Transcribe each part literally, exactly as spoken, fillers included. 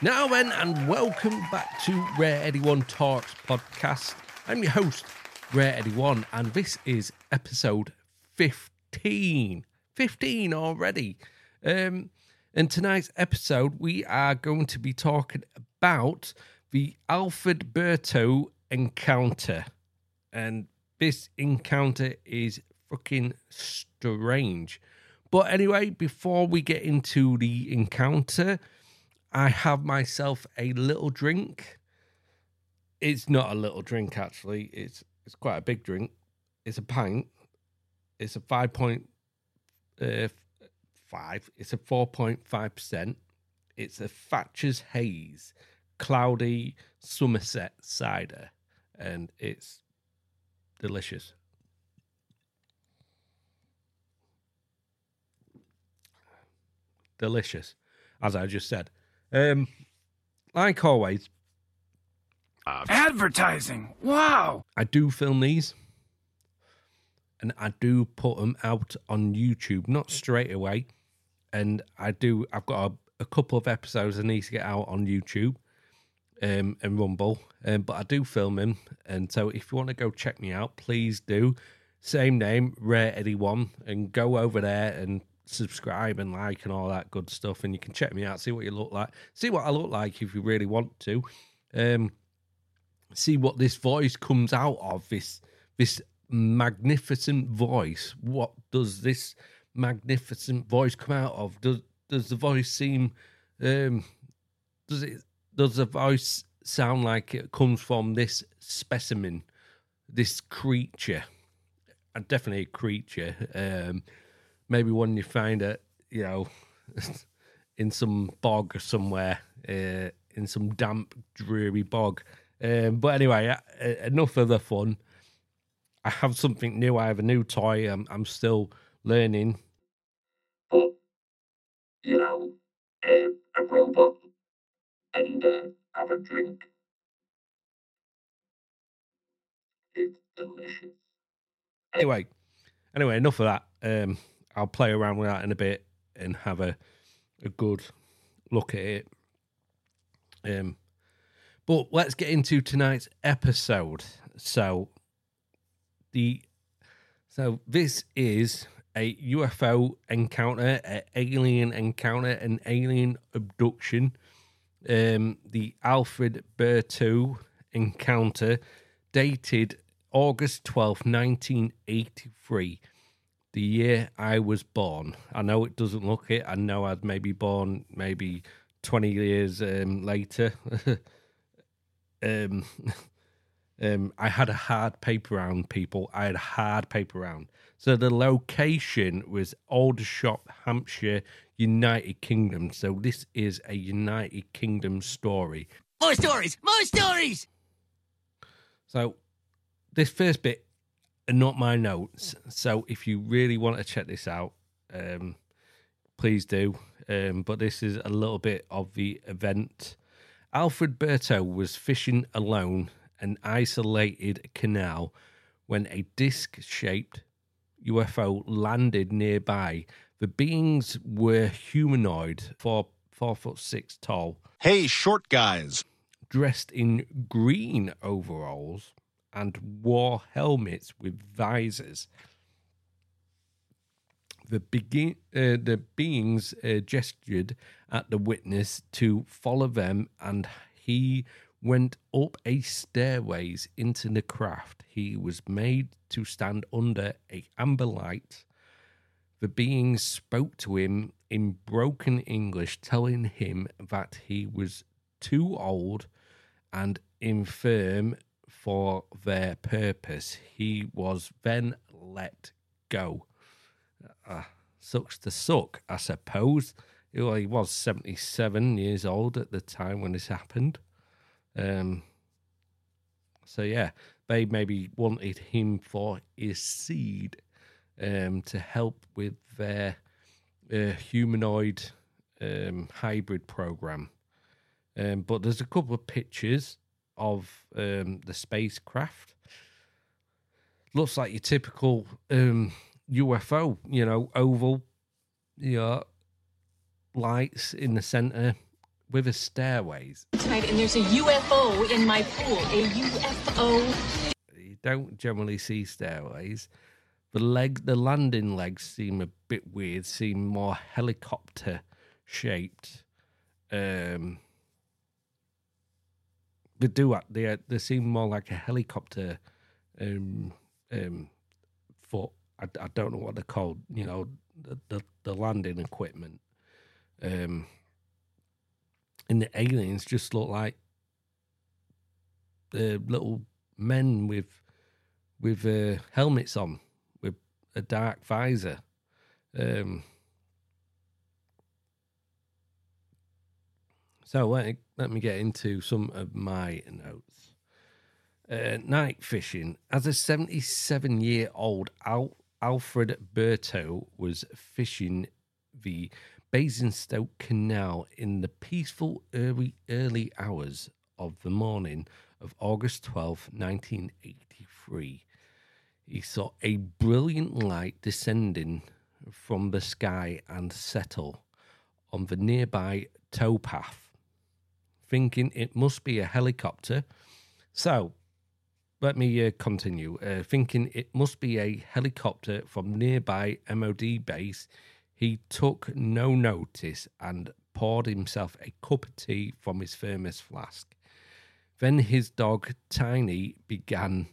Now then, and welcome back to Rare Eddie One Talks Podcast. I'm your host, Rare Eddie One, and this is episode fifteen. fifteen already. Um, in tonight's episode, we are going to be talking about the Alfred Burtoo encounter. And this encounter is fucking strange. But anyway, before we get into the encounter, I have myself a little drink. It's not a little drink, actually. It's it's quite a big drink. It's a pint. It's a five point five. It's a four point five percent. It's a Thatcher's Haze Cloudy Somerset Cider. And it's delicious. Delicious, as I just said. Um, like always, uh, advertising. Wow. I do film these, and I do put them out on YouTube, not straight away. And I do. I've got a, a couple of episodes I need to get out on YouTube, um, and Rumble. Um, but I do film them, and so if you want to go check me out, please do. Same name, Rare Eddie One, and go over there and subscribe and like and all that good stuff, and you can check me out, see what you look like, see what I look like if you really want to, um, see what this voice comes out of, this this magnificent voice. What does this magnificent voice come out of? Does does the voice seem, um, does it does the voice sound like it comes from this specimen, this creature? I'm definitely a creature. Um, Maybe one you find it, you know, in some bog or somewhere, uh, in some damp, dreary bog. Um, but anyway, uh, enough of the fun. I have something new. I have a new toy. I'm, I'm still learning. But, you know, uh, a robot and uh, have a drink. It's delicious. Anyway, anyway, enough of that. Um, I'll play around with that in a bit and have a a good look at it. Um, but let's get into tonight's episode. So the so this is a U F O encounter, an alien encounter, an alien abduction. Um, the Alfred Burtoo encounter, dated August twelfth, nineteen eighty-three. The year I was born. I know it doesn't look it. I know I'd maybe born maybe twenty years um, later. um, um, I had a hard paper round, people. I had a hard paper round. So the location was Aldershot, Hampshire, United Kingdom. So this is a United Kingdom story. More stories! More stories! So this first bit, and not my notes, so if you really want to check this out, um, please do. Um, but this is a little bit of the event. Alfred Burtoo was fishing alone an isolated canal when a disc-shaped U F O landed nearby. The beings were humanoid, four four foot six tall. Hey, short guys! Dressed in green overalls and wore helmets with visors. The, begin, uh, the beings uh, gestured at the witness to follow them, and he went up a stairways into the craft. He was made to stand under a amber light. The beings spoke to him in broken English, telling him that he was too old and infirm for their purpose. He was then let go. Uh, sucks to suck, I suppose. Well, he was seventy-seven years old at the time when this happened. Um, so, yeah, they maybe wanted him for his seed, um, to help with their uh, humanoid um, hybrid program. Um, but there's a couple of pictures of um, the spacecraft. Looks like your typical um, U F O, you know, oval, you know, lights in the centre, with a stairways. Tonight, and there's a U F O in my pool. A U F O. You don't generally see stairways. The leg, the landing legs seem a bit weird, seem more helicopter-shaped. Um, they do act, they, they seem more like a helicopter um, um, foot. I, I don't know what they're called, you know, the, the, the landing equipment. Um, and the aliens just look like uh, little men with with uh, helmets on, with a dark visor. Um, so let me, let me get into some of my notes. Uh, night fishing. As a seventy-seven-year-old out. Alfred Burtoo was fishing the Basingstoke Canal in the peaceful early, early hours of the morning of August twelfth, nineteen eighty-three. He saw a brilliant light descending from the sky and settle on the nearby towpath, thinking it must be a helicopter. So... Let me uh, continue. Uh, thinking it must be a helicopter from nearby M O D base, he took no notice and poured himself a cup of tea from his thermos flask. Then his dog, Tiny, began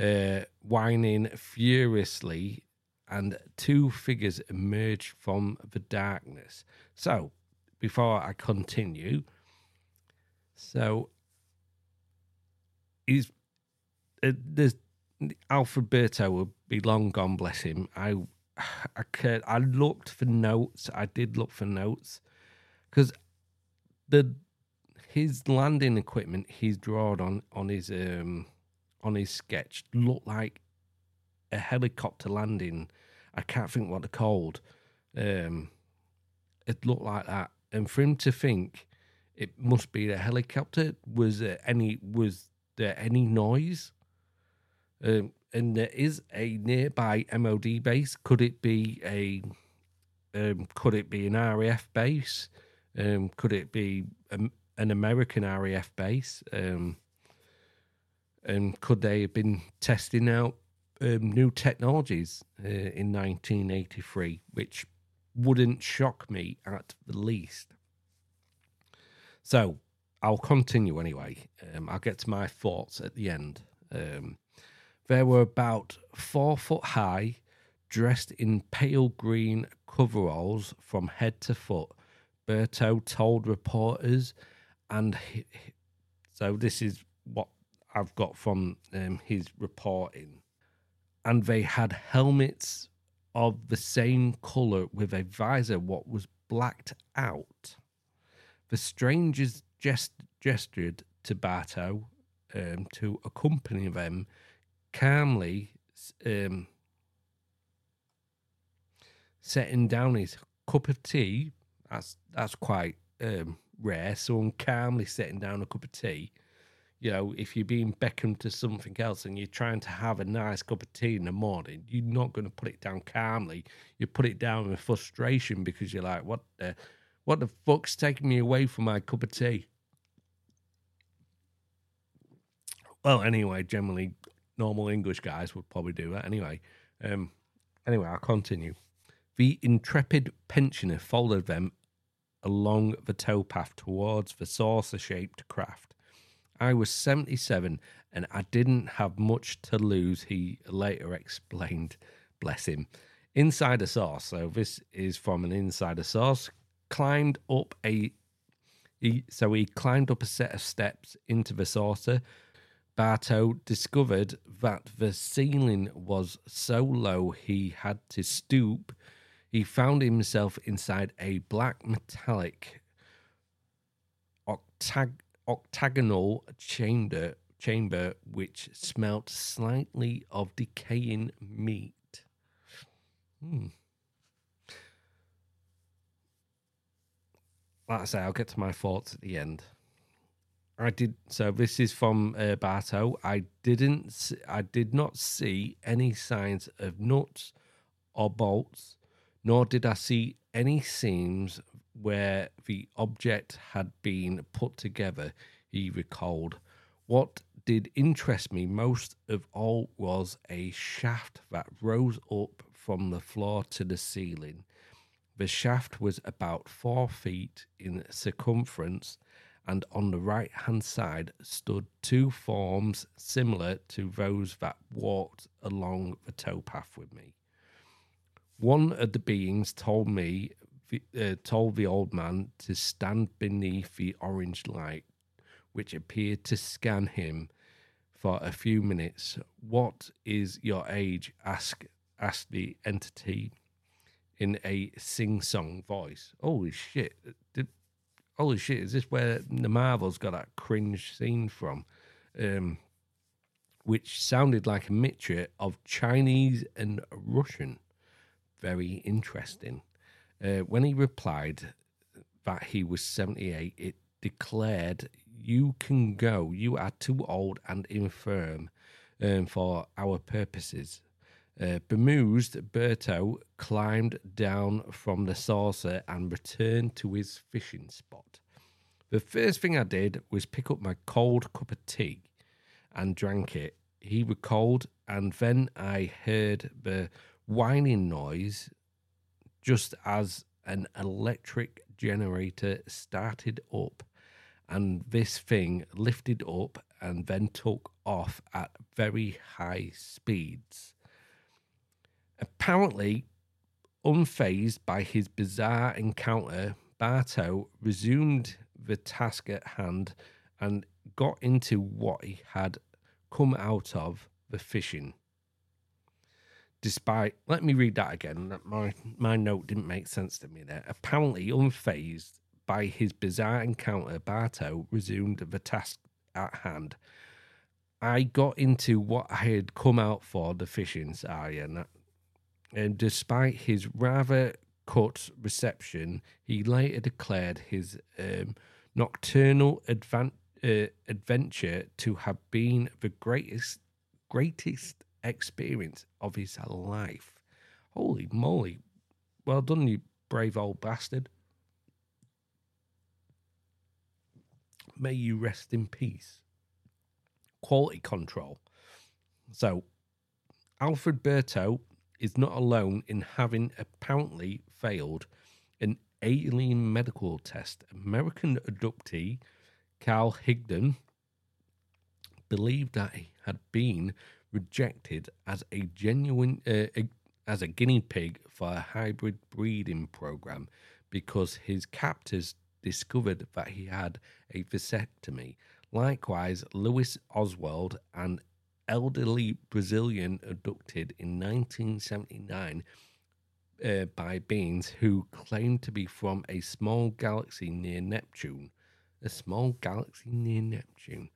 uh, whining furiously and two figures emerged from the darkness. So, before I continue, so he's Uh, there's Alfred Burtoo will be long gone, bless him. I, I, could, I looked for notes. I did look for notes because the his landing equipment he's drawn on on his um on his sketch looked like a helicopter landing. I can't think what they're called. Um, it looked like that, and for him to think it must be a helicopter was uh, any was there any noise? Um, and there is a nearby M O D base. Could it be a? Um, could it be an R A F base? Um, could it be a, an American R A F base? Um, and could they have been testing out um, new technologies uh, in nineteen eighty-three, which wouldn't shock me at the least? So I'll continue anyway. Um, I'll get to my thoughts at the end. Um, They were about four foot high, dressed in pale green coveralls from head to foot. Burtoo told reporters, and he, so this is what I've got from um, his reporting. And they had helmets of the same colour with a visor, what was blacked out. The strangers gest- gestured to Burtoo um, to accompany them. Calmly um, setting down his cup of tea. That's that's quite um, rare. Someone calmly setting down a cup of tea. You know, if you're being beckoned to something else and you're trying to have a nice cup of tea in the morning, you're not going to put it down calmly. You put it down with frustration because you're like, what the, what the fuck's taking me away from my cup of tea? Well, anyway, generally... normal English guys would probably do that anyway. Um, anyway, I'll continue. The intrepid pensioner followed them along the towpath towards the saucer-shaped craft. I was seventy-seven and I didn't have much to lose, he later explained. Bless him. Insider source, so this is from an insider source, climbed up a... He, so he climbed up a set of steps into the saucer. Burtoo discovered that the ceiling was so low he had to stoop. He found himself inside a black metallic octag- octagonal chamber, chamber which smelt slightly of decaying meat. Hmm. Like I say, I'll get to my thoughts at the end. I did. So this is from uh, Burtoo. I didn't. I did not see any signs of nuts or bolts, nor did I see any seams where the object had been put together, he recalled. What did interest me most of all was a shaft that rose up from the floor to the ceiling. The shaft was about four feet in circumference, and on the right-hand side stood two forms similar to those that walked along the towpath with me. One of the beings told me, uh, told the old man to stand beneath the orange light, which appeared to scan him for a few minutes. What is your age? Ask, asked the entity in a sing-song voice. Holy shit. Did, holy shit, is this where the Marvels got that cringe scene from? Um, which sounded like a mixture of Chinese and Russian. Very interesting. Uh, when he replied that he was seventy-eight, it declared, you can go. You are too old and infirm um, for our purposes. Uh, bemused, Burtoo climbed down from the saucer and returned to his fishing spot. The first thing I did was pick up my cold cup of tea and drank it. He recalled, and then I heard the whining noise just as an electric generator started up, and this thing lifted up and then took off at very high speeds. Apparently unfazed by his bizarre encounter, Burtoo resumed the task at hand and got into what he had come out of, the fishing. Despite, let me read that again. My, my note didn't make sense to me there. Apparently unfazed by his bizarre encounter, Burtoo resumed the task at hand. I got into what I had come out for, the fishing, sorry, and that. And despite his rather cut reception, he later declared his um, nocturnal advan- uh, adventure to have been the greatest, greatest experience of his life. Holy moly. Well done, you brave old bastard. May you rest in peace. Quality control. So, Alfred Burtoo is not alone in having apparently failed an alien medical test. American abductee Carl Higdon believed that he had been rejected as a genuine uh, as a guinea pig for a hybrid breeding program because his captors discovered that he had a vasectomy. Likewise, Louis Oswald, an elderly Brazilian abducted in nineteen seventy-nine uh, by beings who claimed to be from a small galaxy near Neptune. A small galaxy near Neptune.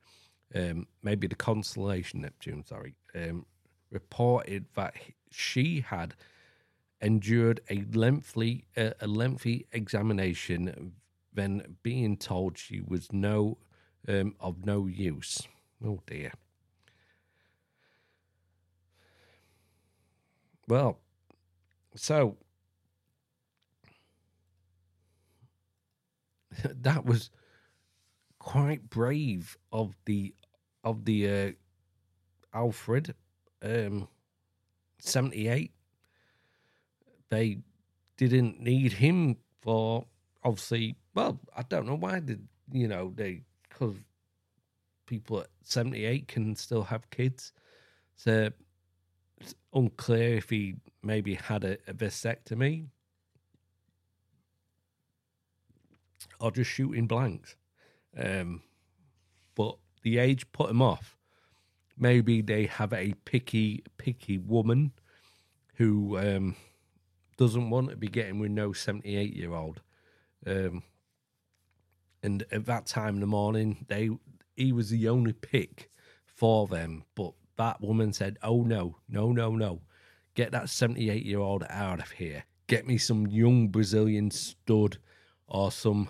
Um, maybe the constellation Neptune, sorry. Um, reported that she had endured a lengthy, uh, a lengthy examination, then being told she was no um, of no use. Oh dear. Well, so that was quite brave of the of the uh, Alfred, um, seventy-eight. They didn't need him for, obviously. Well, I don't know why did you know they because people at seventy-eight can still have kids, so it's unclear if he maybe had a, a vasectomy or just shooting blanks. Um, but the age put him off. Maybe they have a picky, picky woman who um, doesn't want to be getting with no seventy-eight-year-old. Um, and at that time in the morning, they he was the only pick for them. But that woman said, oh, no, no, no, no. Get that seventy-eight-year-old out of here. Get me some young Brazilian stud or some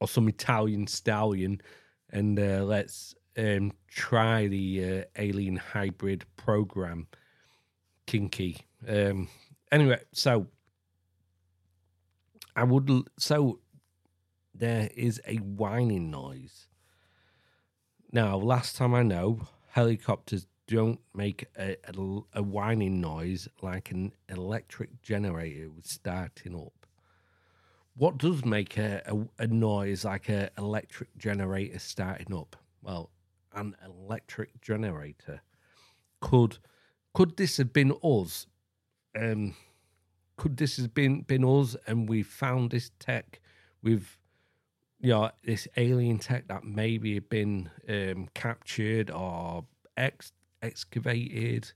or some Italian stallion, and uh, let's um, try the uh, alien hybrid program. Kinky. Um, anyway, so I would so there is a whining noise. Now, last time I know, helicopters don't make a, a, a whining noise like an electric generator was starting up. What does make a, a, a noise like an electric generator starting up? Well, an electric generator. Could could this have been us? Um, could this have been, been us and we found this tech with... you know, this alien tech that maybe had been um, captured or ex- excavated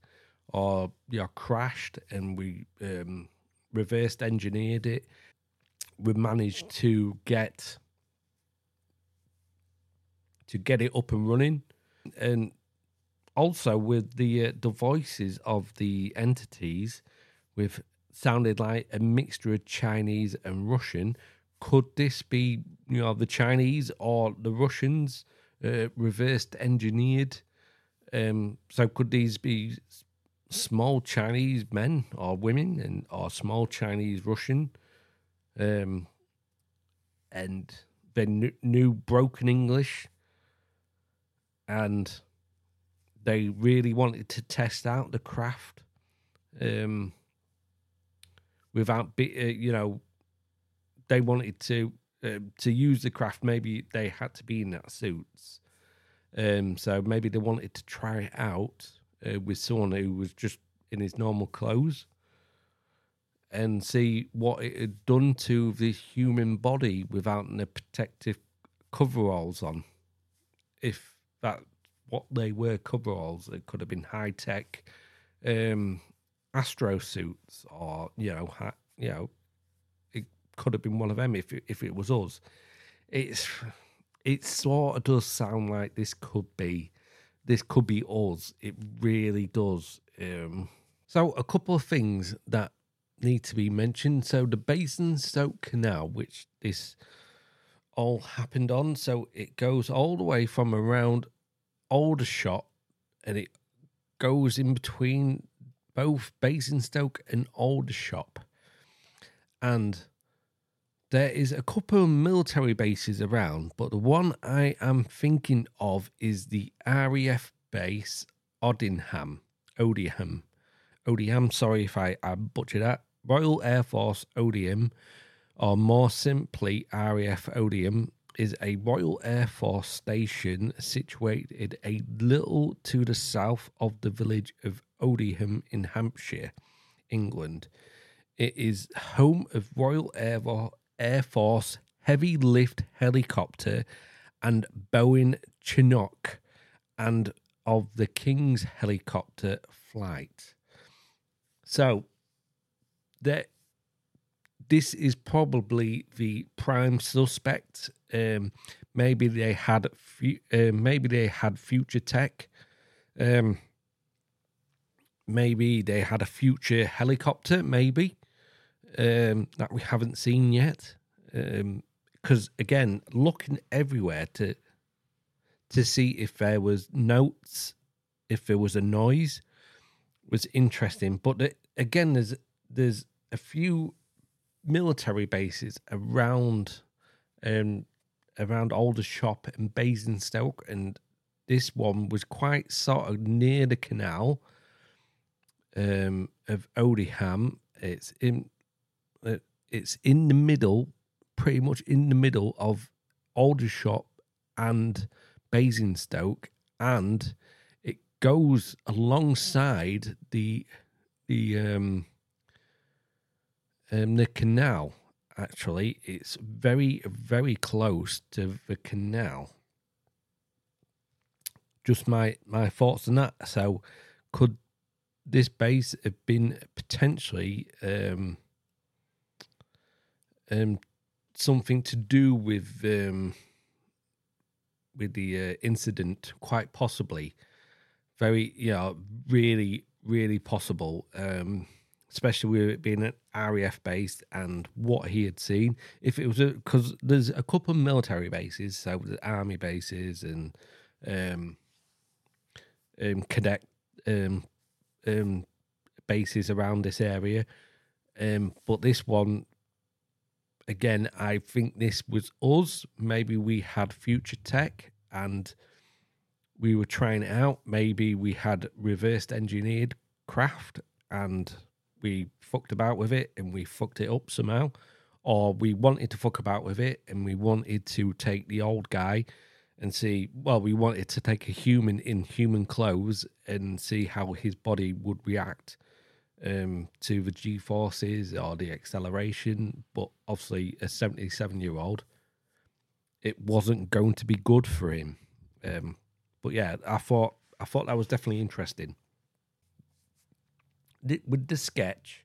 or, you know, crashed, and we um, reversed engineered it. We managed to get to get it up and running. And also with the, uh, the voices of the entities, we've sounded like a mixture of Chinese and Russian. Could this be, you know, the Chinese or the Russians uh, reversed engineered? Um, so could these be small Chinese men or women, and or small Chinese Russian? Um, and they knew, knew broken English, and they really wanted to test out the craft um, without, be, uh, you know, they wanted to uh, to use the craft. Maybe they had to be in that suits. Um, so maybe they wanted to try it out uh, with someone who was just in his normal clothes and see what it had done to the human body without the protective coveralls on. If that what they were, coveralls, it could have been high-tech um, astro suits or, you know, ha- you know, could have been one of them if it, if it was us. It's it sort of does sound like this could be this could be us. It really does. Um, so a couple of things that need to be mentioned. So the Basingstoke Canal, which this all happened on, so it goes all the way from around Aldershot, and it goes in between both Basingstoke and Aldershot, and there is a couple of military bases around, but the one I am thinking of is the R A F base Odiham. Odiham. Odiham, sorry if I, I butchered that. Royal Air Force Odiham, or more simply R A F Odiham, is a Royal Air Force station situated a little to the south of the village of Odiham in Hampshire, England. It is home of Royal Air Force. Air Force Heavy Lift Helicopter and Boeing Chinook, and of the King's Helicopter Flight. So, that this is probably the prime suspect. Um, maybe they had fu- uh, maybe they had future tech. Um, maybe they had a future helicopter. Maybe. Um, that we haven't seen yet, because um, again, looking everywhere to to see if there was notes, if there was a noise, was interesting. But the, again, there's there's a few military bases around um, around Aldershot and Basingstoke, and this one was quite sort of near the canal um, of Odiham. It's in It's in the middle, pretty much in the middle of Aldershot and Basingstoke, and it goes alongside the the um, um the canal. Actually, it's very very close to the canal. Just my my thoughts on that. So, could this base have been potentially? Um, Um, something to do with um, with the uh, incident, quite possibly. Very, you know, really, really possible, um, especially with it being an R A F base and what he had seen. If it was, because there's a couple of military bases, so there's army bases and um, um, cadet um, um, bases around this area, um, but this one again, I think this was us. Maybe we had future tech and we were trying it out. Maybe we had reversed engineered craft and we fucked about with it and we fucked it up somehow. Or we wanted to fuck about with it and we wanted to take the old guy and see, well, we wanted to take a human in human clothes and see how his body would react um, to the G-forces or the acceleration. But obviously, a seventy-seven-year-old, it wasn't going to be good for him. Um, but yeah, I thought I thought that was definitely interesting. With the sketch...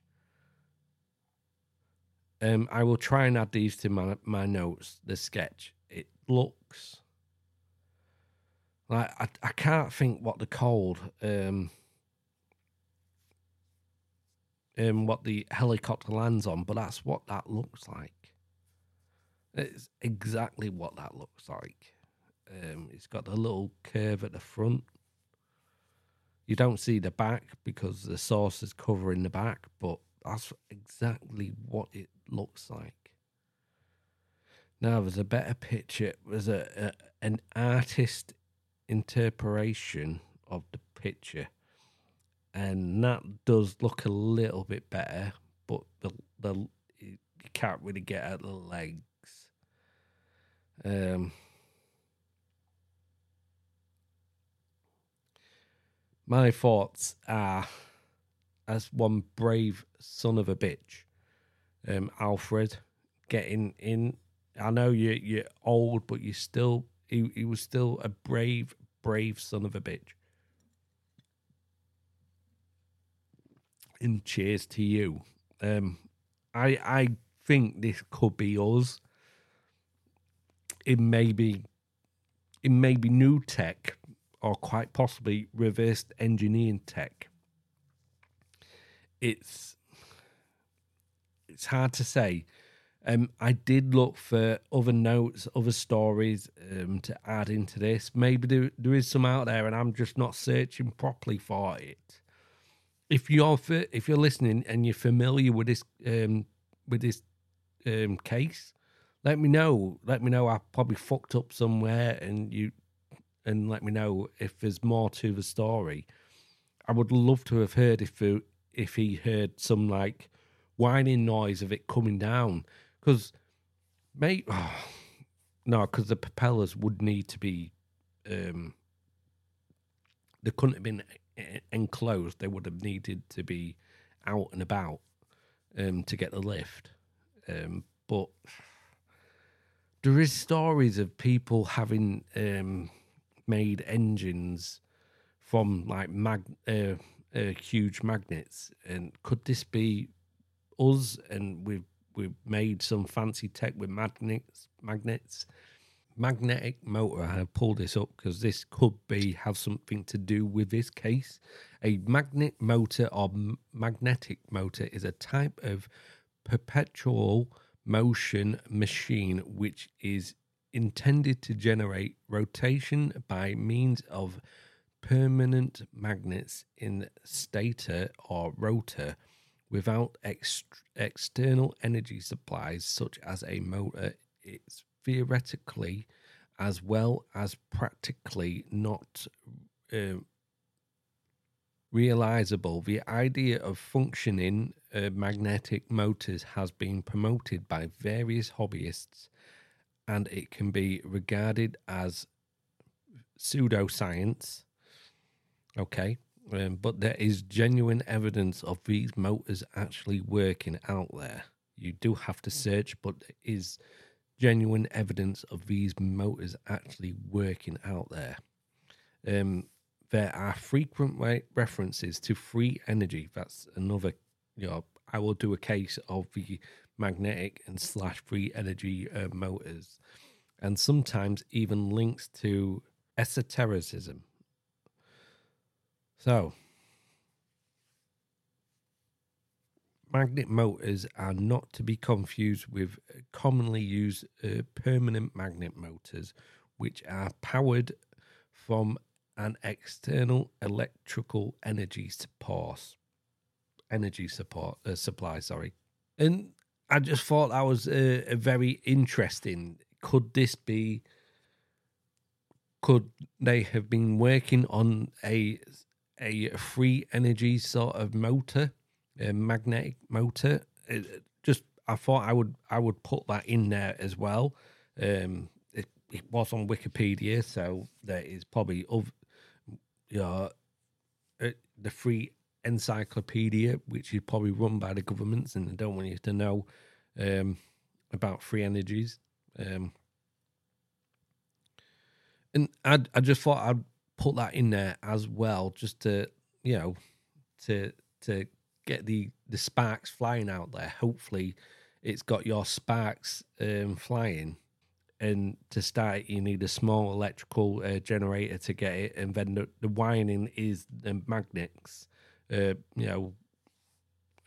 Um, I will try and add these to my, my notes, the sketch. It looks like I, I can't think what they're called, um, um, what the helicopter lands on, but that's what that looks like. It's exactly what that looks like. Um, it's got the little curve at the front. You don't see the back because the sauce is covering the back, but that's exactly what it looks like. Now, there's a better picture. There's a, a an artist interpretation of the picture, and that does look a little bit better, but the, the you can't really get at the legs. Um, my thoughts are, as one brave son of a bitch, um, Alfred, getting in. I know you're, you're old, but you still, he, he was still a brave, brave son of a bitch. And cheers to you. Um, I I think this could be us. It may be, it may be new tech, or quite possibly reverse engineering tech. It's it's hard to say. Um, I did look for other notes, other stories um, to add into this. Maybe there, there is some out there, and I'm just not searching properly for it. If you're if you're listening and you're familiar with this um, with this um, case, let me know. Let me know. I probably fucked up somewhere, and you and let me know if there's more to the story. I would love to have heard if there, if he heard some like whining noise of it coming down, because mate, oh, no, because the propellers would need to be, um, they couldn't have been enclosed. They would have needed to be out and about, um, to get the lift. Um, but there is stories of people having, um, made engines from like mag, uh, Uh, huge magnets, and could this be us? And we've we've made some fancy tech with magnets, magnets, magnetic motor. I pulled this up because this could be have something to do with this case. A magnet motor or m- magnetic motor is a type of perpetual motion machine which is intended to generate rotation by means of permanent magnets in stator or rotor without ex- external energy supplies such as a motor. It's theoretically as well as practically not uh, realizable. The idea of functioning uh, magnetic motors has been promoted by various hobbyists, and it can be regarded as pseudoscience. Okay, um, but there is genuine evidence of these motors actually working out there. You do have to search, but there is genuine evidence of these motors actually working out there. Um, there are frequent re- references to free energy. That's another, you know, I will do a case of the magnetic and slash free energy uh, motors, and sometimes even links to esotericism. So, magnet motors are not to be confused with commonly used uh, permanent magnet motors, which are powered from an external electrical energy support, energy support uh, supply. Sorry, and I just thought that was a, a very interesting. Could this be? Could they have been working on a a free energy sort of motor, a magnetic motor? It, just I thought I would I would put that in there as well. Um, it, it was on Wikipedia, so there is probably of you know, the free encyclopedia, which is probably run by the governments, and they don't want you to know um, about free energies. Um, and I, I just thought I'd put that in there as well, just to you know, to to get the, the sparks flying out there. Hopefully, it's got your sparks um, flying. And to start it, you need a small electrical uh, generator to get it, and then the, the winding is the magnets. Uh, you know,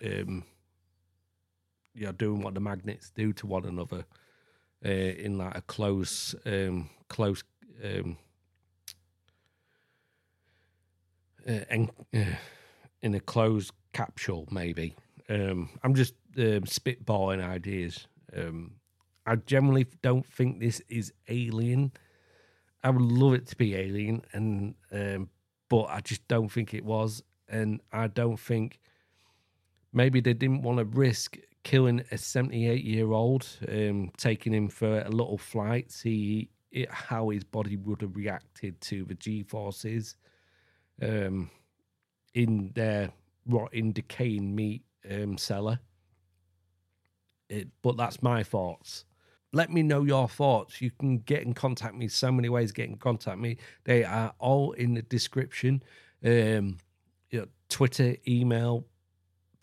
um, you're doing what the magnets do to one another uh, in like a close, um, close um, uh, en- uh, in a closed capsule. Maybe um, I'm just uh, spitballing ideas. Um, I generally don't think this is alien. I would love it to be alien, and um, but I just don't think it was. And I don't think maybe they didn't want to risk killing a seventy-eight-year-old, um, taking him for a little flight, see it, how his body would have reacted to the G-forces um, in their rotting, decaying meat um, cellar. It, but that's my thoughts. Let me know your thoughts. You can get in contact with me. So many ways to get in contact with me. They are all in the description. Um Twitter, email,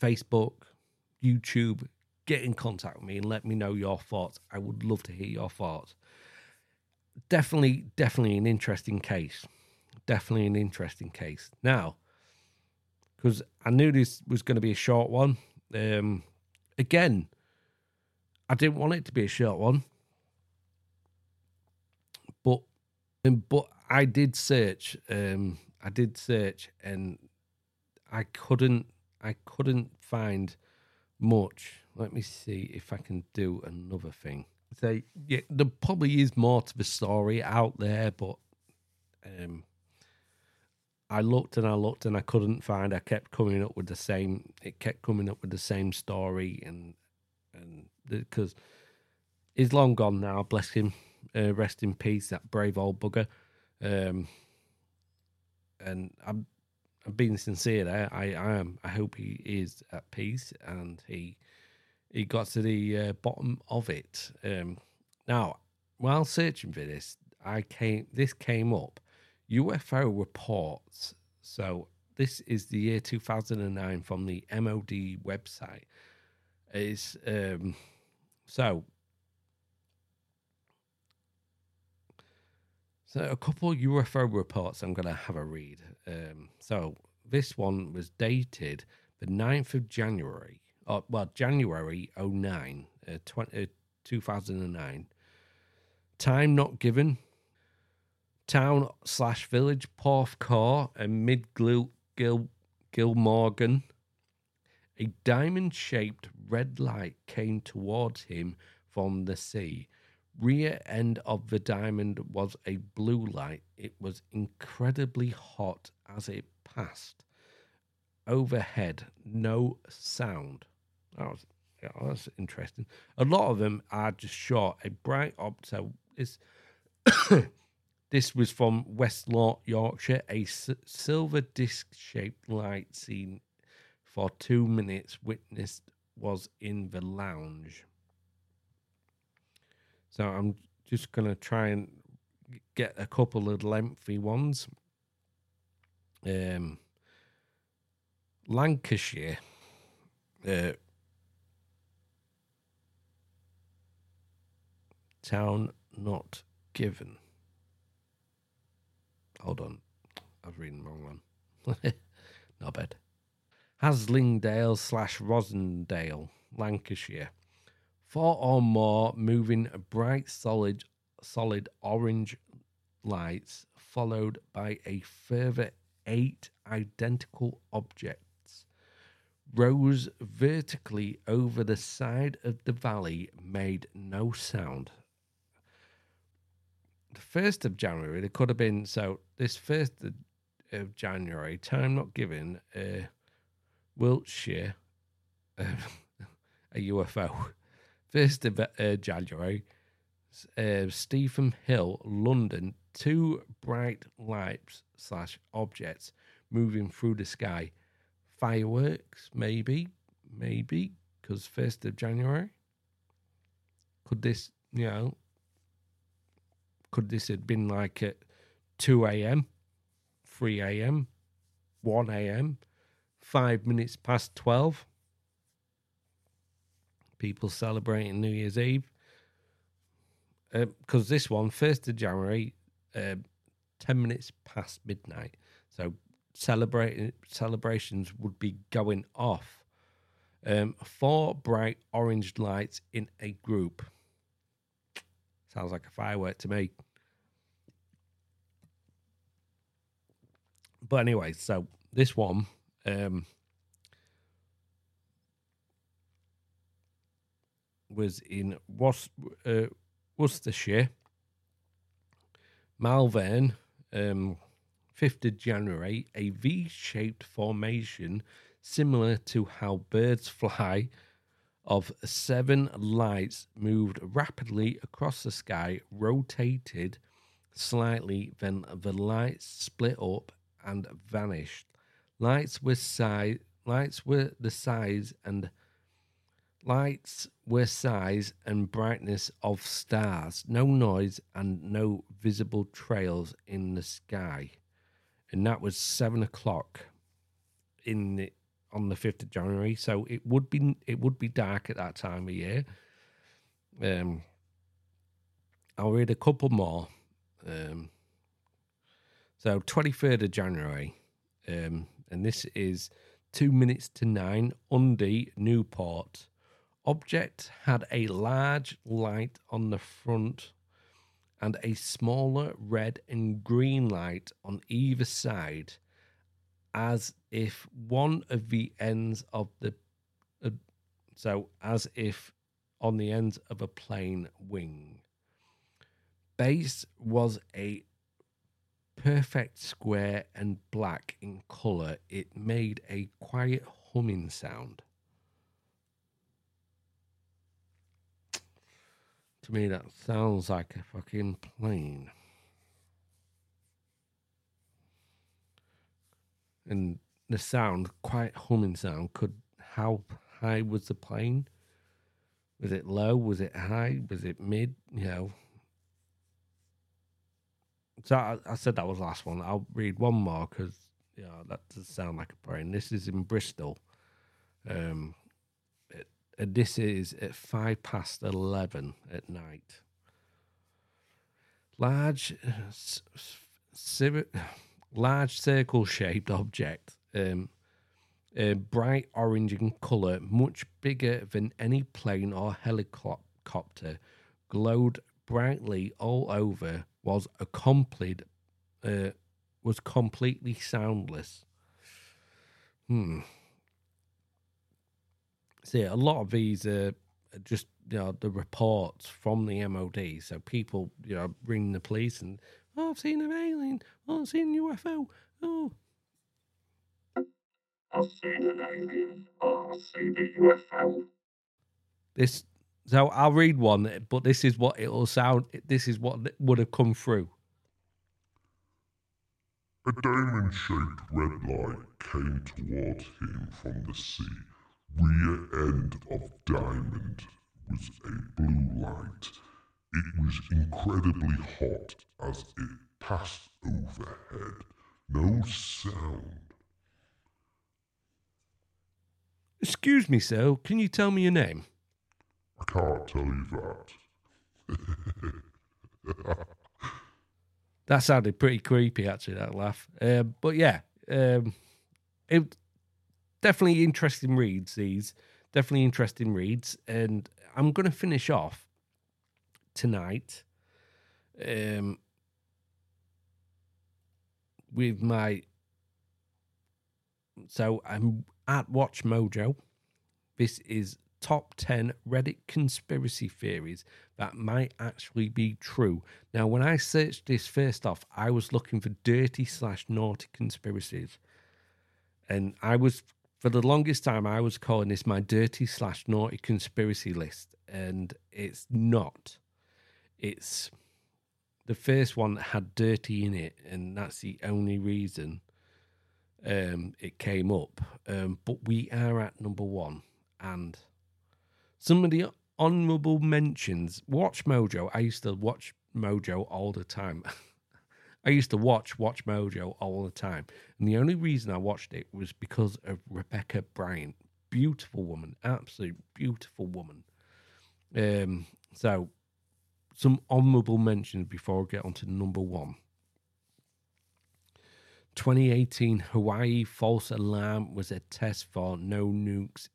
Facebook, YouTube. Get in contact with me and let me know your thoughts. I would love to hear your thoughts. Definitely, definitely an interesting case. Definitely an interesting case. Now, because I knew this was going to be a short one. Um, again, I didn't want it to be a short one. But, but I did search. Um, I did search and... I couldn't I couldn't find much. Let me see if I can do another thing. So, yeah, there probably is more to the story out there, but um, I looked and I looked and I couldn't find. I kept coming up with the same. It kept coming up with the same story, and and because he's long gone now. Bless him, uh, rest in peace. That brave old bugger. Um, and I'm. I'm being sincere there. I, I am. I hope he is at peace and he he got to the uh, bottom of it. Um, now, while searching for this, I came. This came up. U F O reports. So this is the year two thousand nine from the M O D website. It's um, so. So a couple of U F O reports I'm going to have a read. Um, so this one was dated the ninth of January, or, well, January oh nine, uh, twenty, uh, two thousand nine. Time not given. Town slash village, Porthcaw and Mid-Gil- Gil- Gilmorgan. A diamond-shaped red light came towards him from the sea. Rear end of the diamond was a blue light. It was incredibly hot as it passed. Overhead, no sound. That was, yeah, that's interesting. A lot of them are just short. A bright object. This, this was from West Yorkshire. A s- silver disc-shaped light seen for two minutes. Witnessed was in the lounge. So I'm just going to try and get a couple of lengthy ones. Um, Lancashire. Uh, town not given. Hold on. I was reading the wrong one. Not bad. Haslingdale slash Rosendale, Lancashire. Four or more moving bright, solid, solid orange lights, followed by a further eight identical objects. rose vertically over the side of the valley made no sound. The first of January, there could have been, so this first of January, time not given, uh, Wiltshire, uh, a U F O. First of uh, January, uh, Stephen Hill, London, two bright lights slash objects moving through the sky. Fireworks, maybe, maybe, because first of January. Could this, you know, could this have been like at two a.m., three a.m., one a.m., five minutes past twelve? People celebrating New Year's Eve. Because uh, this one, first of January, uh, ten minutes past midnight. So, Celebrating celebrations would be going off. Um, four bright orange lights in a group. Sounds like a firework to me. But anyway, so this one, um, was in Wos- uh, Worcestershire, Malvern. Um, fifth of January, a V-shaped formation similar to how birds fly of seven lights moved rapidly across the sky, rotated slightly, then the lights split up and vanished. Lights were size, lights were the size and lights were size and brightness of stars. No noise and no visible trails in the sky. And that was seven o'clock in the, on the fifth of January. So it would be it would be dark at that time of year. Um, I'll read a couple more. Um, so twenty third of January, um, and this is two minutes to nine, Undy, Newport. Object had a large light on the front and a smaller red and green light on either side, as if one of the ends of the, uh, so as if on the ends of a plane wing. Base was a perfect square and black in colour. It made a quiet humming sound. To me, that sounds like a fucking plane. And the sound, quiet humming sound, could, how high was the plane? Was it low? Was it high? Was it mid? You know. So I, I said that was the last one. I'll read one more because, you know, that does sound like a plane. This is in Bristol. Um. And this is at five past eleven at night. Large, large circle-shaped object, um, uh, bright orange in colour, much bigger than any plane or helicopter, glowed brightly all over. Was accompanied, uh, was completely soundless. Hmm. See, a lot of these are just, you know, the reports from the M O D. So people, you know, ring the police and, oh, I've seen an alien. Oh, I've seen a U F O. Oh. I've seen an alien. Oh, I've seen a U F O. This, so I'll read one, but this is what it'll sound, this is what would have come through. A diamond-shaped red light came toward him from the sea. Rear end of diamond was a blue light. It was incredibly hot as it passed overhead. No sound. Excuse me, sir. Can you tell me your name? I can't tell you that. That sounded pretty creepy, actually, that laugh. Uh, but yeah, um, it... Definitely interesting reads, these. Definitely interesting reads. And I'm going to finish off tonight um, with my... So I'm at WatchMojo. This is top ten Reddit conspiracy theories that might actually be true. Now, when I searched this first off, I was looking for dirty slash naughty conspiracies. And I was, for the longest time, I was calling this my dirty slash naughty conspiracy list. And it's not. It's the first one that had dirty in it. And that's the only reason um, it came up. Um, but we are at number one. And some of the honourable mentions, WatchMojo. I used to watch Mojo all the time. I used to watch WatchMojo all the time. And the only reason I watched it was because of Rebecca Bryant. Beautiful woman. Absolute beautiful woman. Um, so, some honourable mentions before I get on to number one. twenty eighteen Hawaii false alarm was a test for no nukes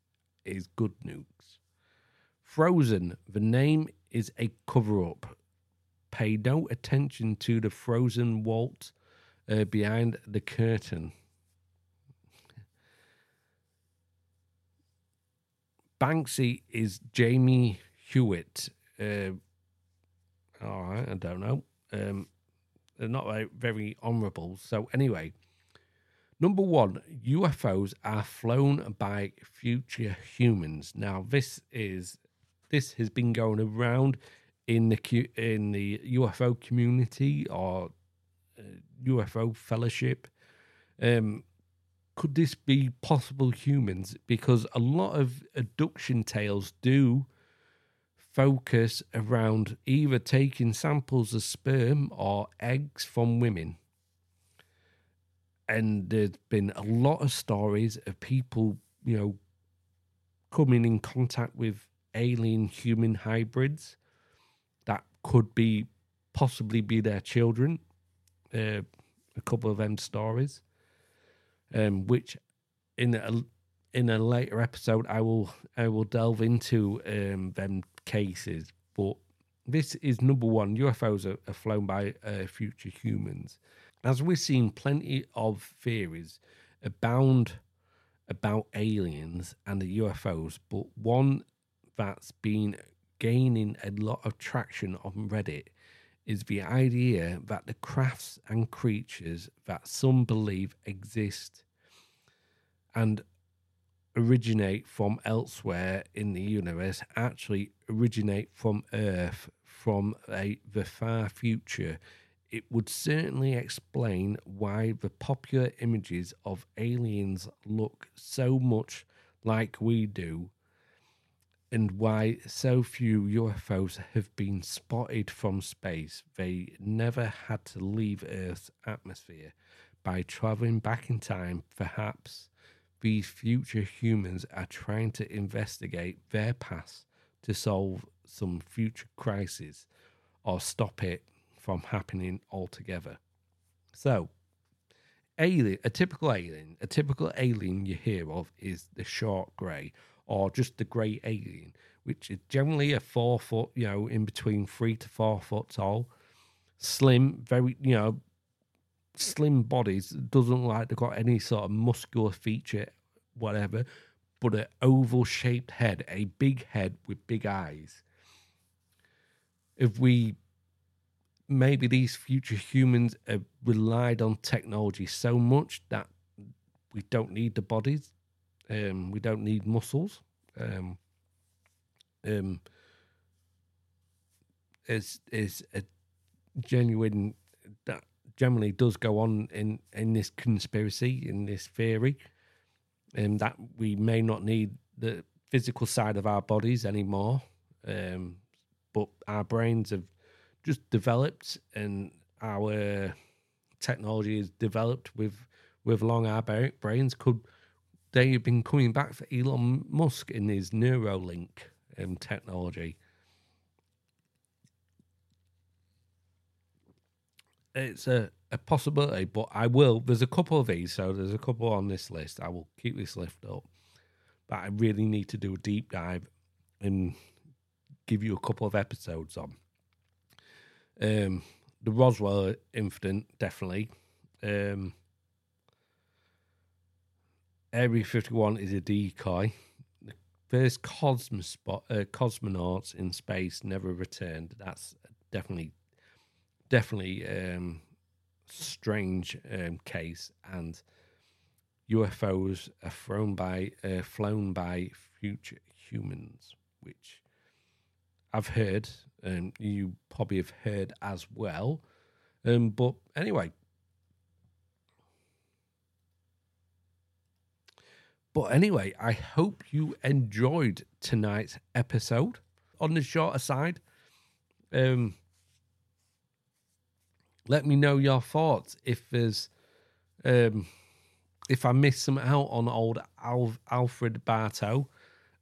is good nukes. Frozen, the name is a cover-up. Pay no attention to the frozen vault uh, behind the curtain. Banksy is Jamie Hewitt. Uh, all right, I don't know. Um, they're not very, very honourable. So anyway, number one, U F Os are flown by future humans. Now, this is... This has been going around in the in the U F O community or uh, U F O fellowship. Um, could this be possible humans? Because a lot of abduction tales do focus around either taking samples of sperm or eggs from women. And there's been a lot of stories of people, you know, coming in contact with alien human hybrids that could be possibly be their children. Uh, a couple of them stories, um, which in a in a later episode I will I will delve into um, them cases. But this is number one: U F Os are, are flown by uh, future humans. As we've seen, plenty of theories abound about aliens and the U F Os, but one that's been gaining a lot of traction on Reddit is the idea that the crafts and creatures that some believe exist and originate from elsewhere in the universe actually originate from Earth, from a, the far future. It would certainly explain why the popular images of aliens look so much like we do, and why so few U F Os have been spotted from space. They never had to leave Earth's atmosphere. By travelling back in time, perhaps these future humans are trying to investigate their past to solve some future crisis or stop it from happening altogether. So, alien, a typical alien, a typical alien you hear of is the short grey, or just the grey alien, which is generally a four foot, you know, in between three to four foot tall, slim, very, you know, slim bodies, doesn't look like they've got any sort of muscular feature, whatever, but an oval-shaped head, a big head with big eyes. If we, maybe these future humans have relied on technology so much that we don't need the bodies. Um, we don't need muscles. Um, um, it's, it's a genuine, that generally does go on in, in this conspiracy, in this theory, um, that we may not need the physical side of our bodies anymore, um, but our brains have just developed and our technology is developed with, with long our brains could... They've been coming back for Elon Musk in his Neuralink um, technology. It's a, a possibility, but I will. There's a couple of these, so there's a couple on this list. I will keep this list up. But I really need to do a deep dive and give you a couple of episodes on. Um, the Roswell incident, definitely. Um Area fifty-one is a decoy. The first cosmospot, uh, cosmonauts in space never returned. That's definitely, definitely um, strange um, case. And U F Os are flown by, uh, flown by future humans, which I've heard, and um, you probably have heard as well. Um, but anyway. But anyway, I hope you enjoyed tonight's episode. On the shorter side, um, let me know your thoughts if there's, um, if I miss them out on old Al- Alfred Burtoo.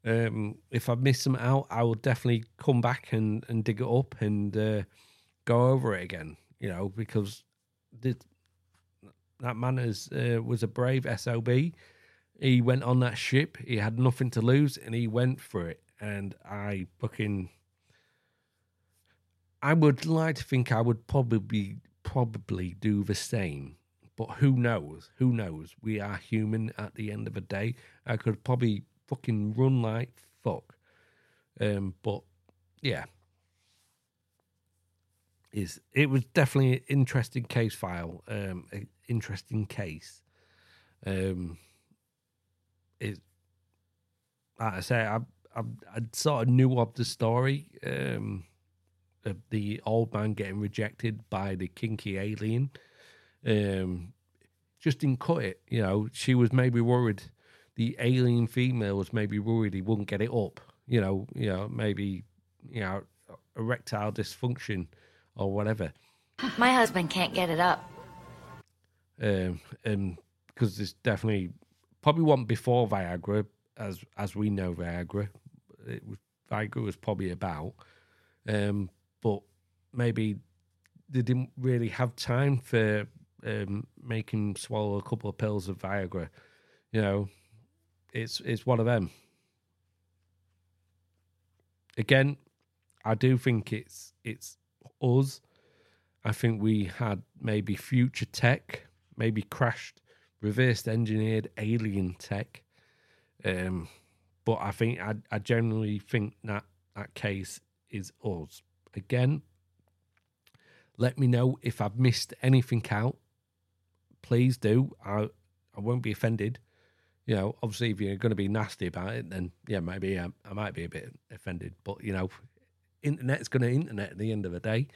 Um, if I miss them out, I will definitely come back and, and dig it up and uh, go over it again. You know, because this, that man is, uh, was a brave S O B. He went on that ship. He had nothing to lose, and he went for it. And I fucking... I would like to think I would probably probably do the same. But who knows? Who knows? We are human at the end of the day. I could probably fucking run like fuck. Um, but, yeah. It's, it was definitely an interesting case file. Um, an interesting case. Um... It, like I say, I, I I sort of knew of the story, um, of the old man getting rejected by the kinky alien. Um, just didn't cut it, you know. She was maybe worried, the alien female was maybe worried he wouldn't get it up, you know, you know, maybe, you know, erectile dysfunction or whatever. My husband can't get it up. Um, um, because it's definitely. Probably one before Viagra, as as we know Viagra. It was, Viagra was probably about. Um, but maybe they didn't really have time for um, making swallow a couple of pills of Viagra. You know, it's it's one of them. Again, I do think it's it's us. I think we had maybe future tech, maybe crashed. Reversed engineered alien tech, um, but I think I, I generally think that that case is us. Again, let me know if I've missed anything out. Please do. I I won't be offended. You know, obviously if you're going to be nasty about it, then yeah, maybe I, I might be a bit offended. But you know, internet's going to internet at the end of the day.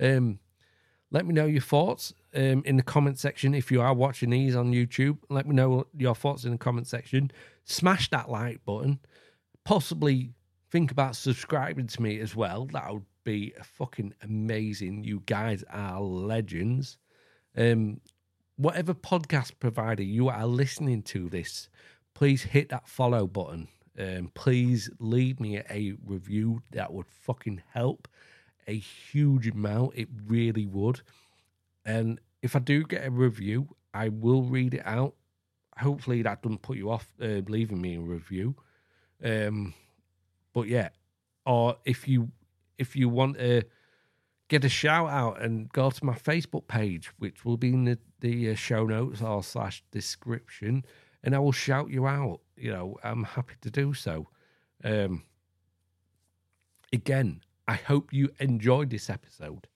Um, Let me know your thoughts um, in the comment section. If you are watching these on YouTube, let me know your thoughts in the comment section. Smash that like button. Possibly think about subscribing to me as well. That would be fucking amazing. You guys are legends. Um, whatever podcast provider you are listening to this, please hit that follow button. Um, please leave me a review. That would fucking help. A huge amount, it really would. And if I do get a review, I will read it out. Hopefully that doesn't put you off uh, leaving me a review. Um, but yeah, or if you if you want to get a shout out and go to my Facebook page, which will be in the, the show notes or slash description, and I will shout you out. You know, I'm happy to do so. Um, again. I hope you enjoyed this episode.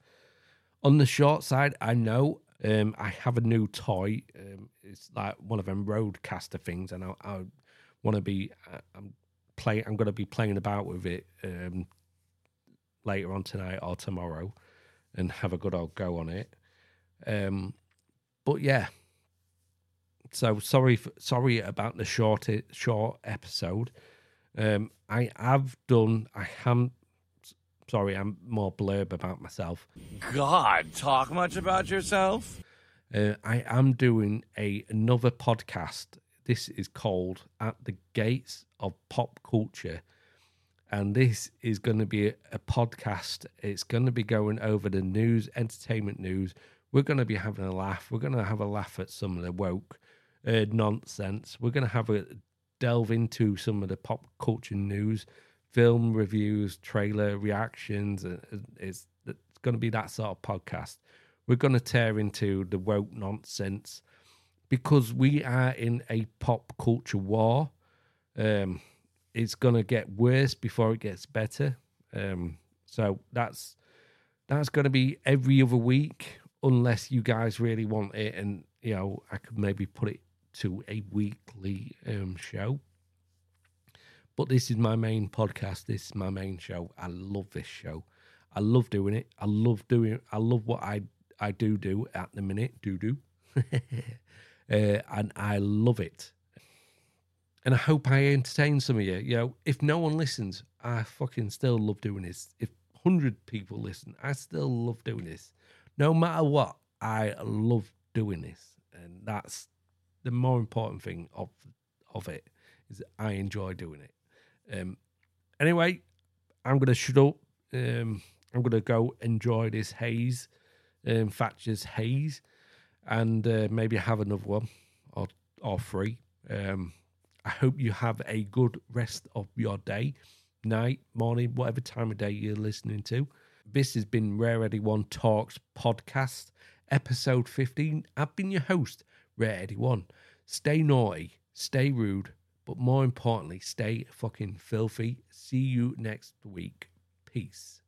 On the short side, I know um, I have a new toy. Um, it's like one of them Roadcaster things, and I, I want to be. I, I'm play. I'm going to be playing about with it um, later on tonight or tomorrow, and have a good old go on it. Um, but yeah, so sorry, for, sorry about the short, short episode. Um, I have done. I haven't. Sorry, I'm more blurb about myself. God, talk much about yourself? Uh, I am doing a another podcast. This is called At the Gates of Pop Culture. And this is going to be a, a podcast. It's going to be going over the news, entertainment news. We're going to be having a laugh. We're going to have a laugh at some of the woke uh, nonsense. We're going to have a delve into some of the pop culture news. Film reviews, trailer reactions. It's, it's going to be that sort of podcast. We're going to tear into the woke nonsense, because we are in a pop culture war. Um, it's going to get worse before it gets better. Um, so that's that's going to be every other week, unless you guys really want it. And, you know, I could maybe put it to a weekly um, show. But this is my main podcast. This is my main show. I love this show. I love doing it. I love doing it. I love what I, I do do at the minute. Do-do. uh, and I love it. And I hope I entertain some of you. You know, if no one listens, I fucking still love doing this. If one hundred people listen, I still love doing this. No matter what, I love doing this. And that's the more important thing of of it, is that I enjoy doing it. Um, anyway, I'm going to shut up. Um, I'm going to go enjoy this haze, um, Thatcher's Haze, and uh, maybe have another one or, or three. Um, I hope you have a good rest of your day, night, morning, whatever time of day you're listening to. This has been Rare Eddie One Talks Podcast, episode fifteen. I've been your host, Rare Eddie One. Stay naughty, stay rude, but more importantly, stay fucking filthy. See you next week. Peace.